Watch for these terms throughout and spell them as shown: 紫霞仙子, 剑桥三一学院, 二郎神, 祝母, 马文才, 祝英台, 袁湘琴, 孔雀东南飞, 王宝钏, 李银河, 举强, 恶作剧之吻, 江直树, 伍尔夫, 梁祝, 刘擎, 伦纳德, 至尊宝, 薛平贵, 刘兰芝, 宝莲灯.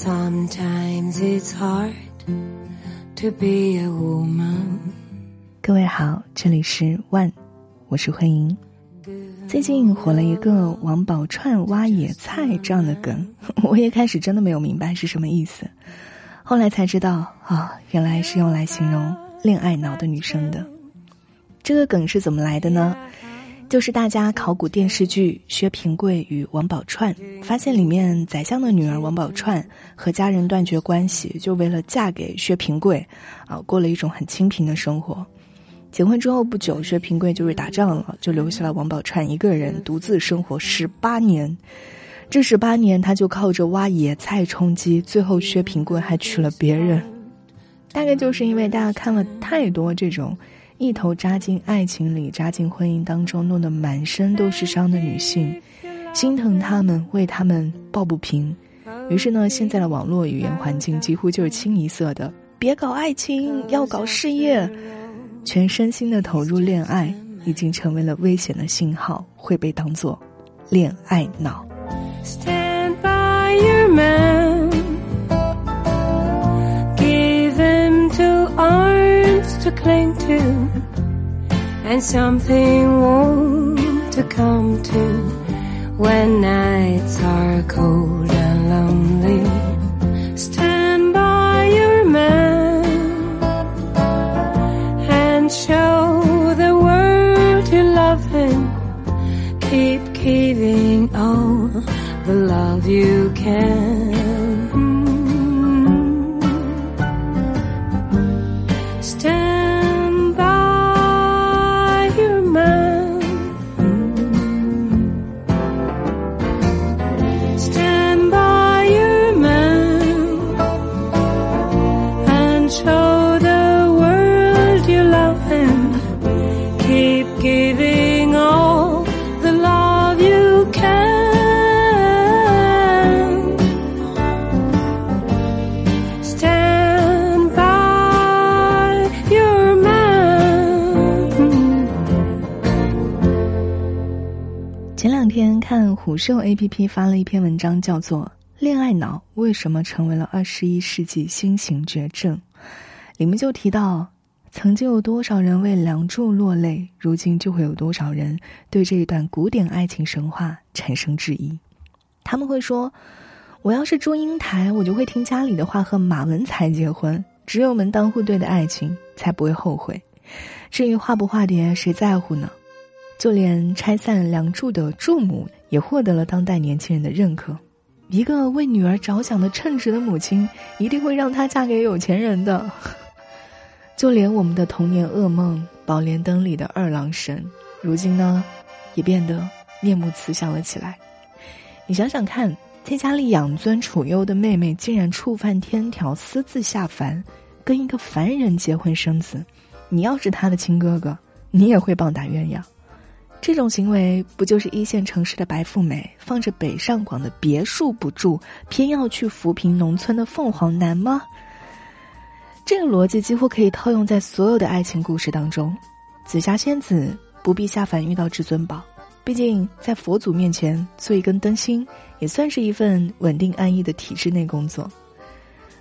Sometimes it's hard to be a woman. 各位好，这里是万，我是慧莹。最近火了一个王宝钏挖野菜这样的梗，我也开始真的没有明白是什么意思，后来才知道原来是用来形容恋爱脑的女生的。这个梗是怎么来的呢？就是大家考古电视剧《薛平贵与王宝钏》，发现里面宰相的女儿王宝钏和家人断绝关系，就为了嫁给薛平贵过了一种很清贫的生活。结婚之后不久，薛平贵就是打仗了，就留下了王宝钏一个人独自生活18年。这18年他就靠着挖野菜充饥，最后薛平贵还娶了别人。大概就是因为大家看了太多这种一头扎进爱情里，扎进婚姻当中，弄得满身都是伤的女性，心疼她们，为她们抱不平。于是呢，现在的网络语言环境几乎就是清一色的别搞爱情，要搞事业，全身心的投入恋爱，已经成为了危险的信号，会被当作恋爱脑。 Stand by your man, give him two arms to cling toAnd something warm to come to when nights are cold and lonely. Stand by your man and show the world you love him. Keep giving all the love you can.虎嗅 APP 发了一篇文章，叫做恋爱脑为什么成为了21世纪新型绝症。里面就提到，曾经有多少人为梁祝落泪，如今就会有多少人对这一段古典爱情神话产生质疑。他们会说，我要是祝英台，我就会听家里的话和马文才结婚，只有门当户对的爱情才不会后悔，至于化不化蝶谁在乎呢？就连拆散梁祝的祝母也获得了当代年轻人的认可，一个为女儿着想的称职的母亲一定会让她嫁给有钱人的。就连我们的童年噩梦宝莲灯里的二郎神，如今呢也变得面目慈祥了起来。你想想看，在家里养尊处优的妹妹竟然触犯天条私自下凡，跟一个凡人结婚生子，你要是她的亲哥哥，你也会棒打鸳鸯。这种行为不就是一线城市的白富美放着北上广的别墅不住，偏要去扶贫农村的凤凰男吗？这个逻辑几乎可以套用在所有的爱情故事当中。紫霞仙子不必下凡遇到至尊宝，毕竟在佛祖面前做一根灯芯也算是一份稳定安逸的体制内工作。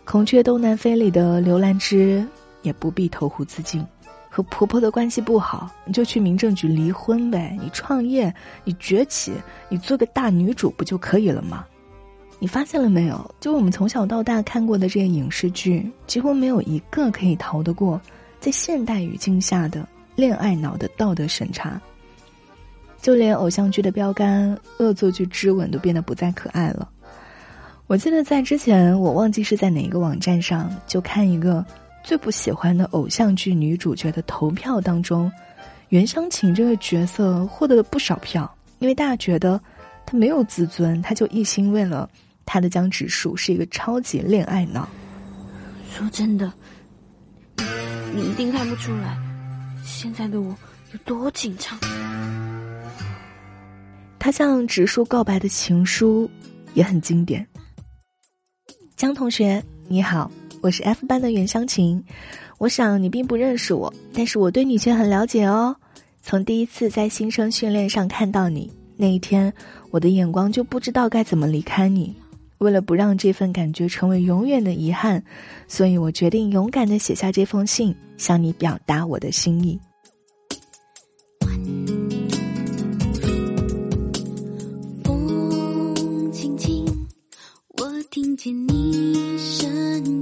孔雀东南飞里的刘兰芝也不必投湖自尽，和婆婆的关系不好，你就去民政局离婚呗，你创业，你崛起，你做个大女主不就可以了吗？你发现了没有，就我们从小到大看过的这些影视剧，几乎没有一个可以逃得过在现代语境下的恋爱脑的道德审查。就连偶像剧的标杆恶作剧之吻都变得不再可爱了。我记得在之前，我忘记是在哪一个网站上，就看一个最不喜欢的偶像剧女主角的投票当中，袁湘琴这个角色获得了不少票，因为大家觉得她没有自尊，她就一心为了她的江直树，是一个超级恋爱脑。说真的，你一定看不出来，现在的我有多紧张。她向直树告白的情书也很经典。江同学，你好。我是 F 班的袁湘琴，我想你并不认识我，但是我对你却很了解哦。从第一次在新生训练上看到你那一天，我的眼光就不知道该怎么离开你。为了不让这份感觉成为永远的遗憾，所以我决定勇敢地写下这封信，向你表达我的心意。风轻轻，我听见你声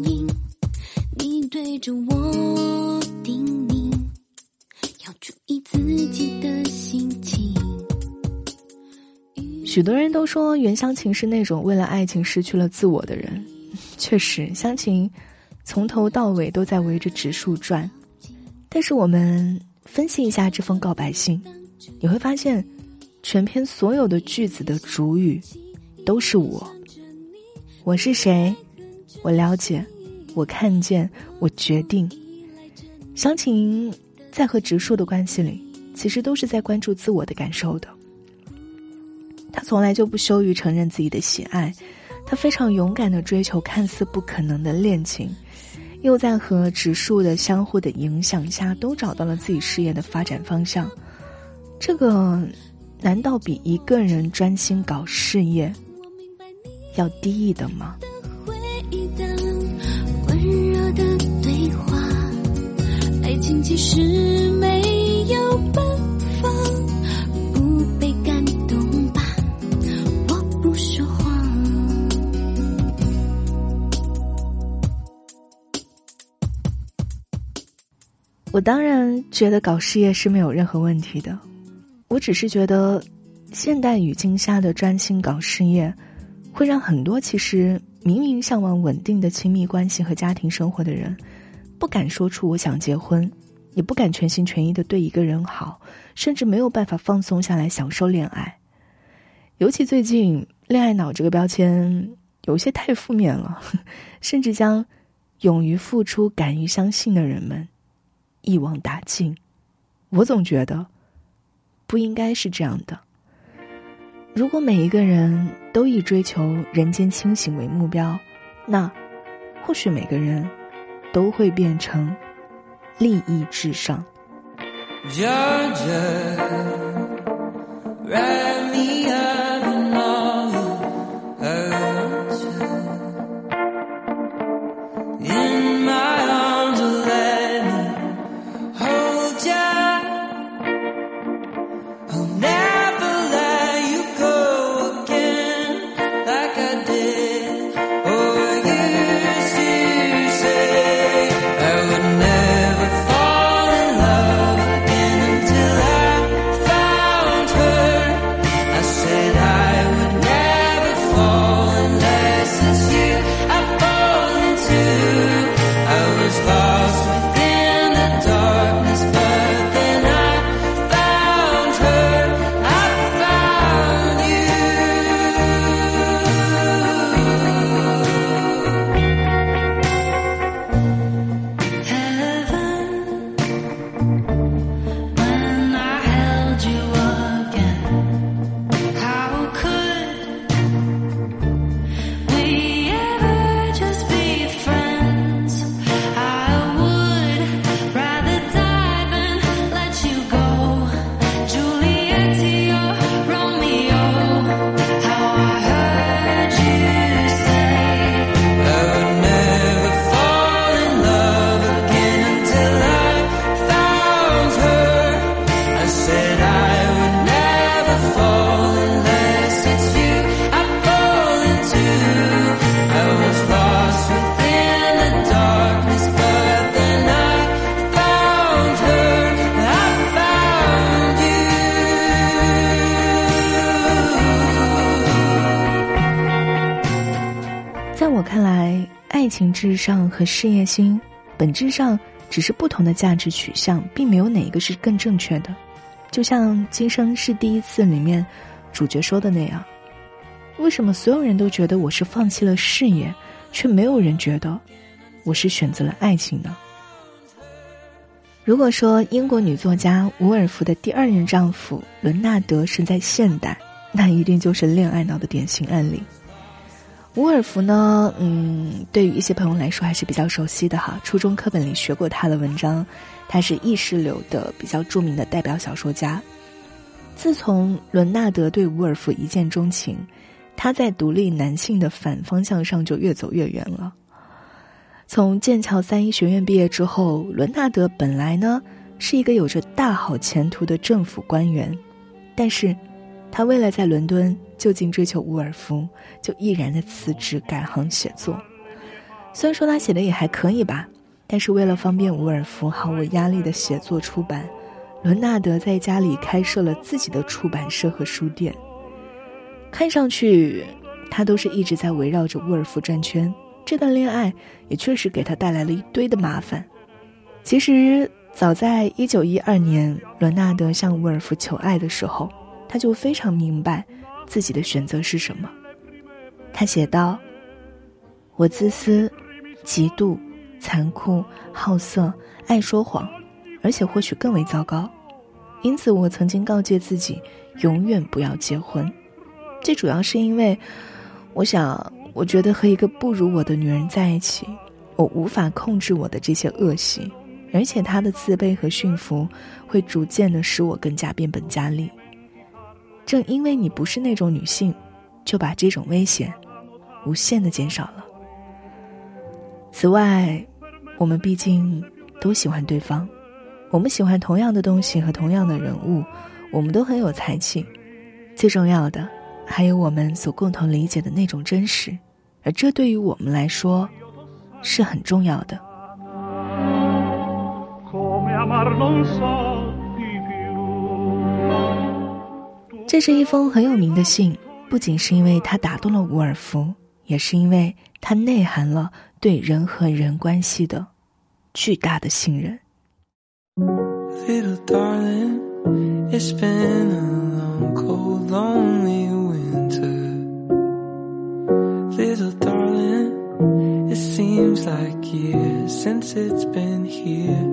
音，你对着我叮咛，要注意自己的心情。许多人都说袁湘琴是那种为了爱情失去了自我的人，确实，湘琴从头到尾都在围着植树转。但是我们分析一下这封告白信，你会发现全篇所有的句子的主语都是我。我是谁？我了解，我看见，我决定。湘琴在和植树的关系里，其实都是在关注自我的感受的。他从来就不羞于承认自己的喜爱，他非常勇敢地追求看似不可能的恋情，又在和植树的相互的影响下，都找到了自己事业的发展方向。这个难道比一个人专心搞事业要低一等吗？温柔的对话，爱情其实没有办法不被感动。我当然觉得搞事业是没有任何问题的，我只是觉得现代语境下的专心搞事业，会让很多其实明明向往稳定的亲密关系和家庭生活的人，不敢说出我想结婚，也不敢全心全意的对一个人好，甚至没有办法放松下来享受恋爱。尤其最近恋爱脑这个标签有些太负面了，甚至将勇于付出敢于相信的人们一网打尽。我总觉得不应该是这样的。如果每一个人都以追求人间清醒为目标，那或许每个人都会变成利益至上。爱情至上和事业心本质上只是不同的价值取向，并没有哪一个是更正确的。就像《今生是第一次》里面主角说的那样，为什么所有人都觉得我是放弃了事业，却没有人觉得我是选择了爱情呢？如果说英国女作家伍尔夫的第二任丈夫伦纳德是在现代，那一定就是恋爱脑的典型案例。伍尔夫呢，对于一些朋友来说还是比较熟悉的哈，初中课本里学过他的文章。他是意识流的比较著名的代表小说家。自从伦纳德对伍尔夫一见钟情，他在独立男性的反方向上就越走越远了。从剑桥三一学院毕业之后，伦纳德本来呢是一个有着大好前途的政府官员，但是他为了在伦敦就近追求伍尔夫，就毅然的辞职改行写作。虽然说他写的也还可以吧，但是为了方便伍尔夫毫无压力的写作出版，伦纳德在家里开设了自己的出版社和书店。看上去他都是一直在围绕着伍尔夫转圈，这段恋爱也确实给他带来了一堆的麻烦。其实早在1912年伦纳德向伍尔夫求爱的时候，他就非常明白自己的选择是什么。他写道：我自私、嫉妒、残酷、好色、爱说谎，而且或许更为糟糕，因此我曾经告诫自己永远不要结婚。这主要是因为我觉得和一个不如我的女人在一起，我无法控制我的这些恶习，而且她的自卑和驯服会逐渐的使我更加变本加厉。正因为你不是那种女性，就把这种危险无限的减少了。此外，我们毕竟都喜欢对方，我们喜欢同样的东西和同样的人物，我们都很有才气，最重要的还有我们所共同理解的那种真实，而这对于我们来说是很重要的。这是一封很有名的信，不仅是因为它打动了伍尔夫，也是因为它内涵了对人和人关系的巨大的信任。Little darling, it's been a long, cold, lonely winter. Little darling, it seems like years since it's been here.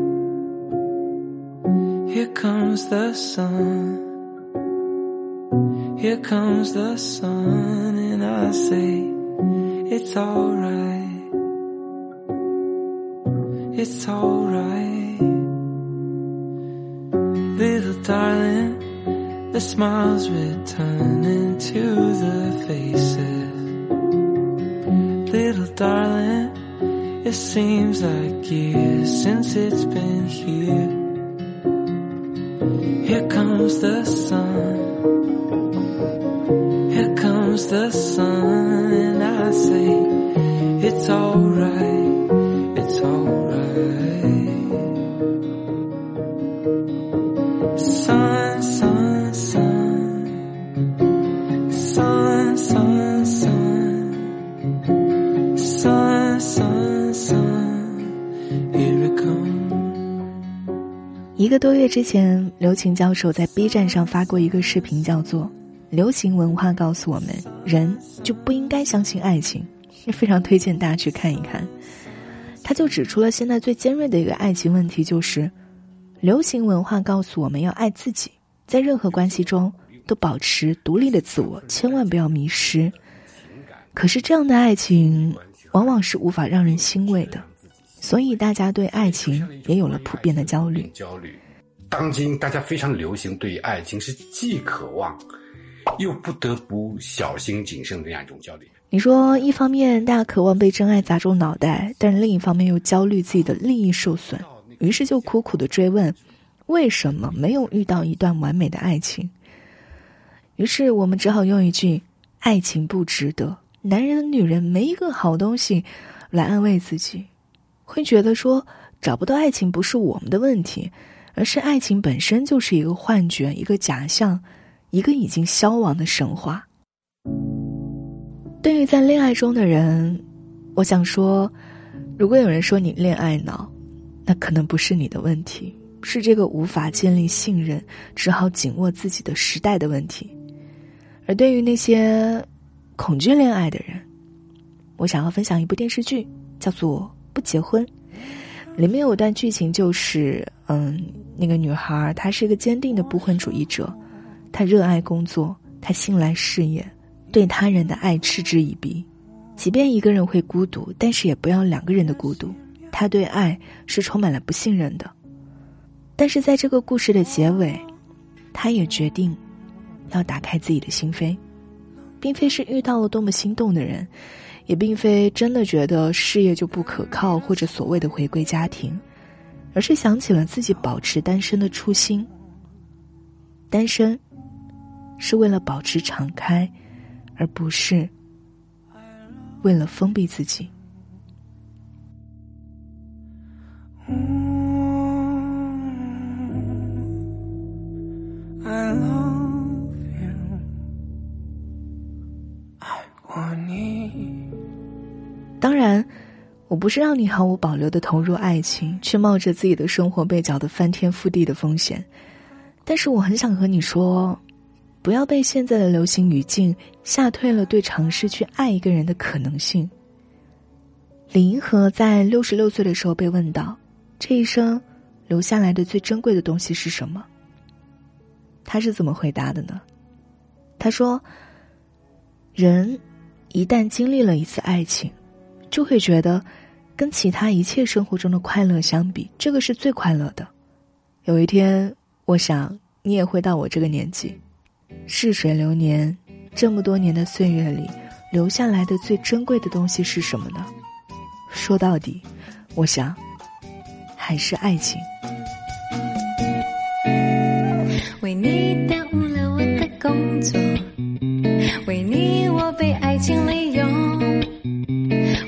Here comes the sun.Here comes the sun, and I say, it's alright, it's alright. Little darling, the smiles return into the faces. Little darling, it seems like years since it's been here. Here comes the sun.Comes the sun, and I say, it's alright, it's alright. Sun, sun, sun, sun, sun, sun, sun, sun, sun, here it comes. 一个多月之前，刘擎教授在 B 站上发过一个视频，叫做流行文化告诉我们，人就不应该相信爱情，非常推荐大家去看一看。他就指出了现在最尖锐的一个爱情问题，就是流行文化告诉我们要爱自己，在任何关系中都保持独立的自我，千万不要迷失。可是这样的爱情往往是无法让人欣慰的，所以大家对爱情也有了普遍的焦虑。当今大家非常流行对于爱情是既渴望又不得不小心谨慎的这样一种焦虑。你说一方面大家渴望被真爱砸中脑袋，但是另一方面又焦虑自己的利益受损，于是就苦苦的追问为什么没有遇到一段完美的爱情。于是我们只好用一句爱情不值得，男人女人没一个好东西来安慰自己，会觉得说找不到爱情不是我们的问题，而是爱情本身就是一个幻觉，一个假象，一个已经消亡的神话。对于在恋爱中的人，我想说，如果有人说你恋爱脑，那可能不是你的问题，是这个无法建立信任，只好紧握自己的时代的问题。而对于那些恐惧恋爱的人，我想要分享一部电视剧，叫做《不结婚》。里面有段剧情就是，那个女孩她是一个坚定的不婚主义者，他热爱工作，他信赖事业，对他人的爱嗤之以鼻。即便一个人会孤独，但是也不要两个人的孤独。他对爱是充满了不信任的。但是在这个故事的结尾，他也决定要打开自己的心扉，并非是遇到了多么心动的人，也并非真的觉得事业就不可靠或者所谓的回归家庭，而是想起了自己保持单身的初心。单身是为了保持敞开，而不是为了封闭自己。I love you， 爱过你。当然，我不是让你毫无保留地投入爱情，却冒着自己的生活被搅得翻天覆地的风险。但是我很想和你说，不要被现在的流行语境吓退了对尝试去爱一个人的可能性。李银河在66岁的时候被问到，这一生留下来的最珍贵的东西是什么？他是怎么回答的呢？他说，人一旦经历了一次爱情，就会觉得跟其他一切生活中的快乐相比，这个是最快乐的。有一天，我想你也会到我这个年纪。逝水流年，这么多年的岁月里，留下来的最珍贵的东西是什么呢？说到底，我想还是爱情。为你耽误了我的工作，为你我被爱情利用，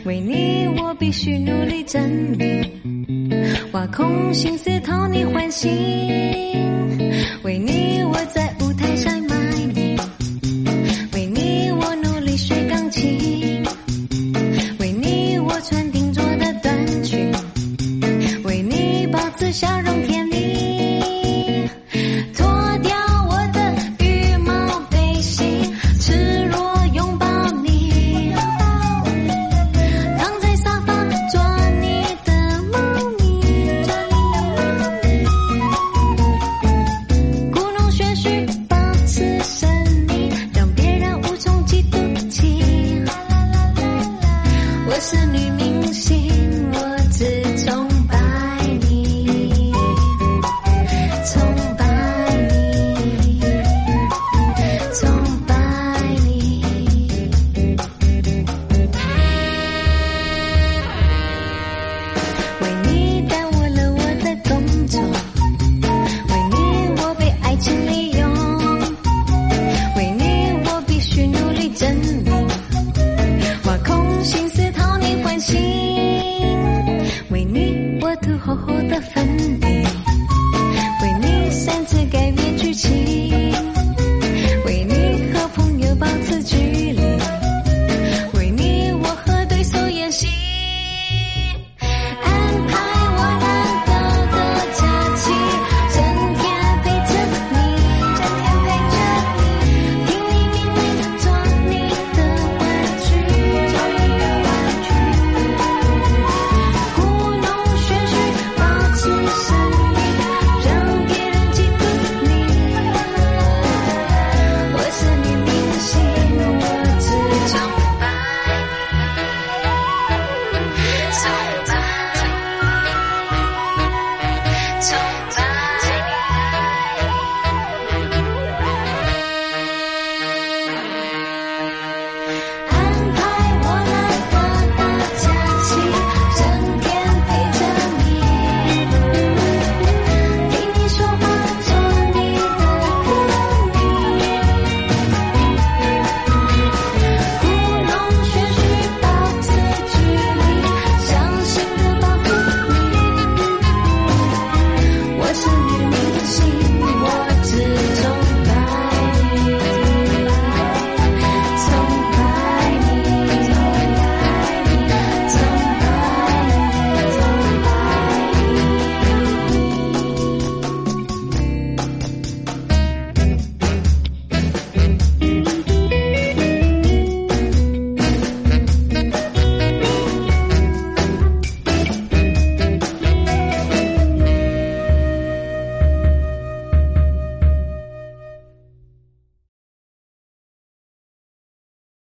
为你我必须努力证明，挖空心思讨你欢心，为你我在舞台上卖命，为你我努力学钢琴，为你我穿定做的短裙，为你保持笑容甜蜜，为你我涂厚厚的粉底，为你擅自给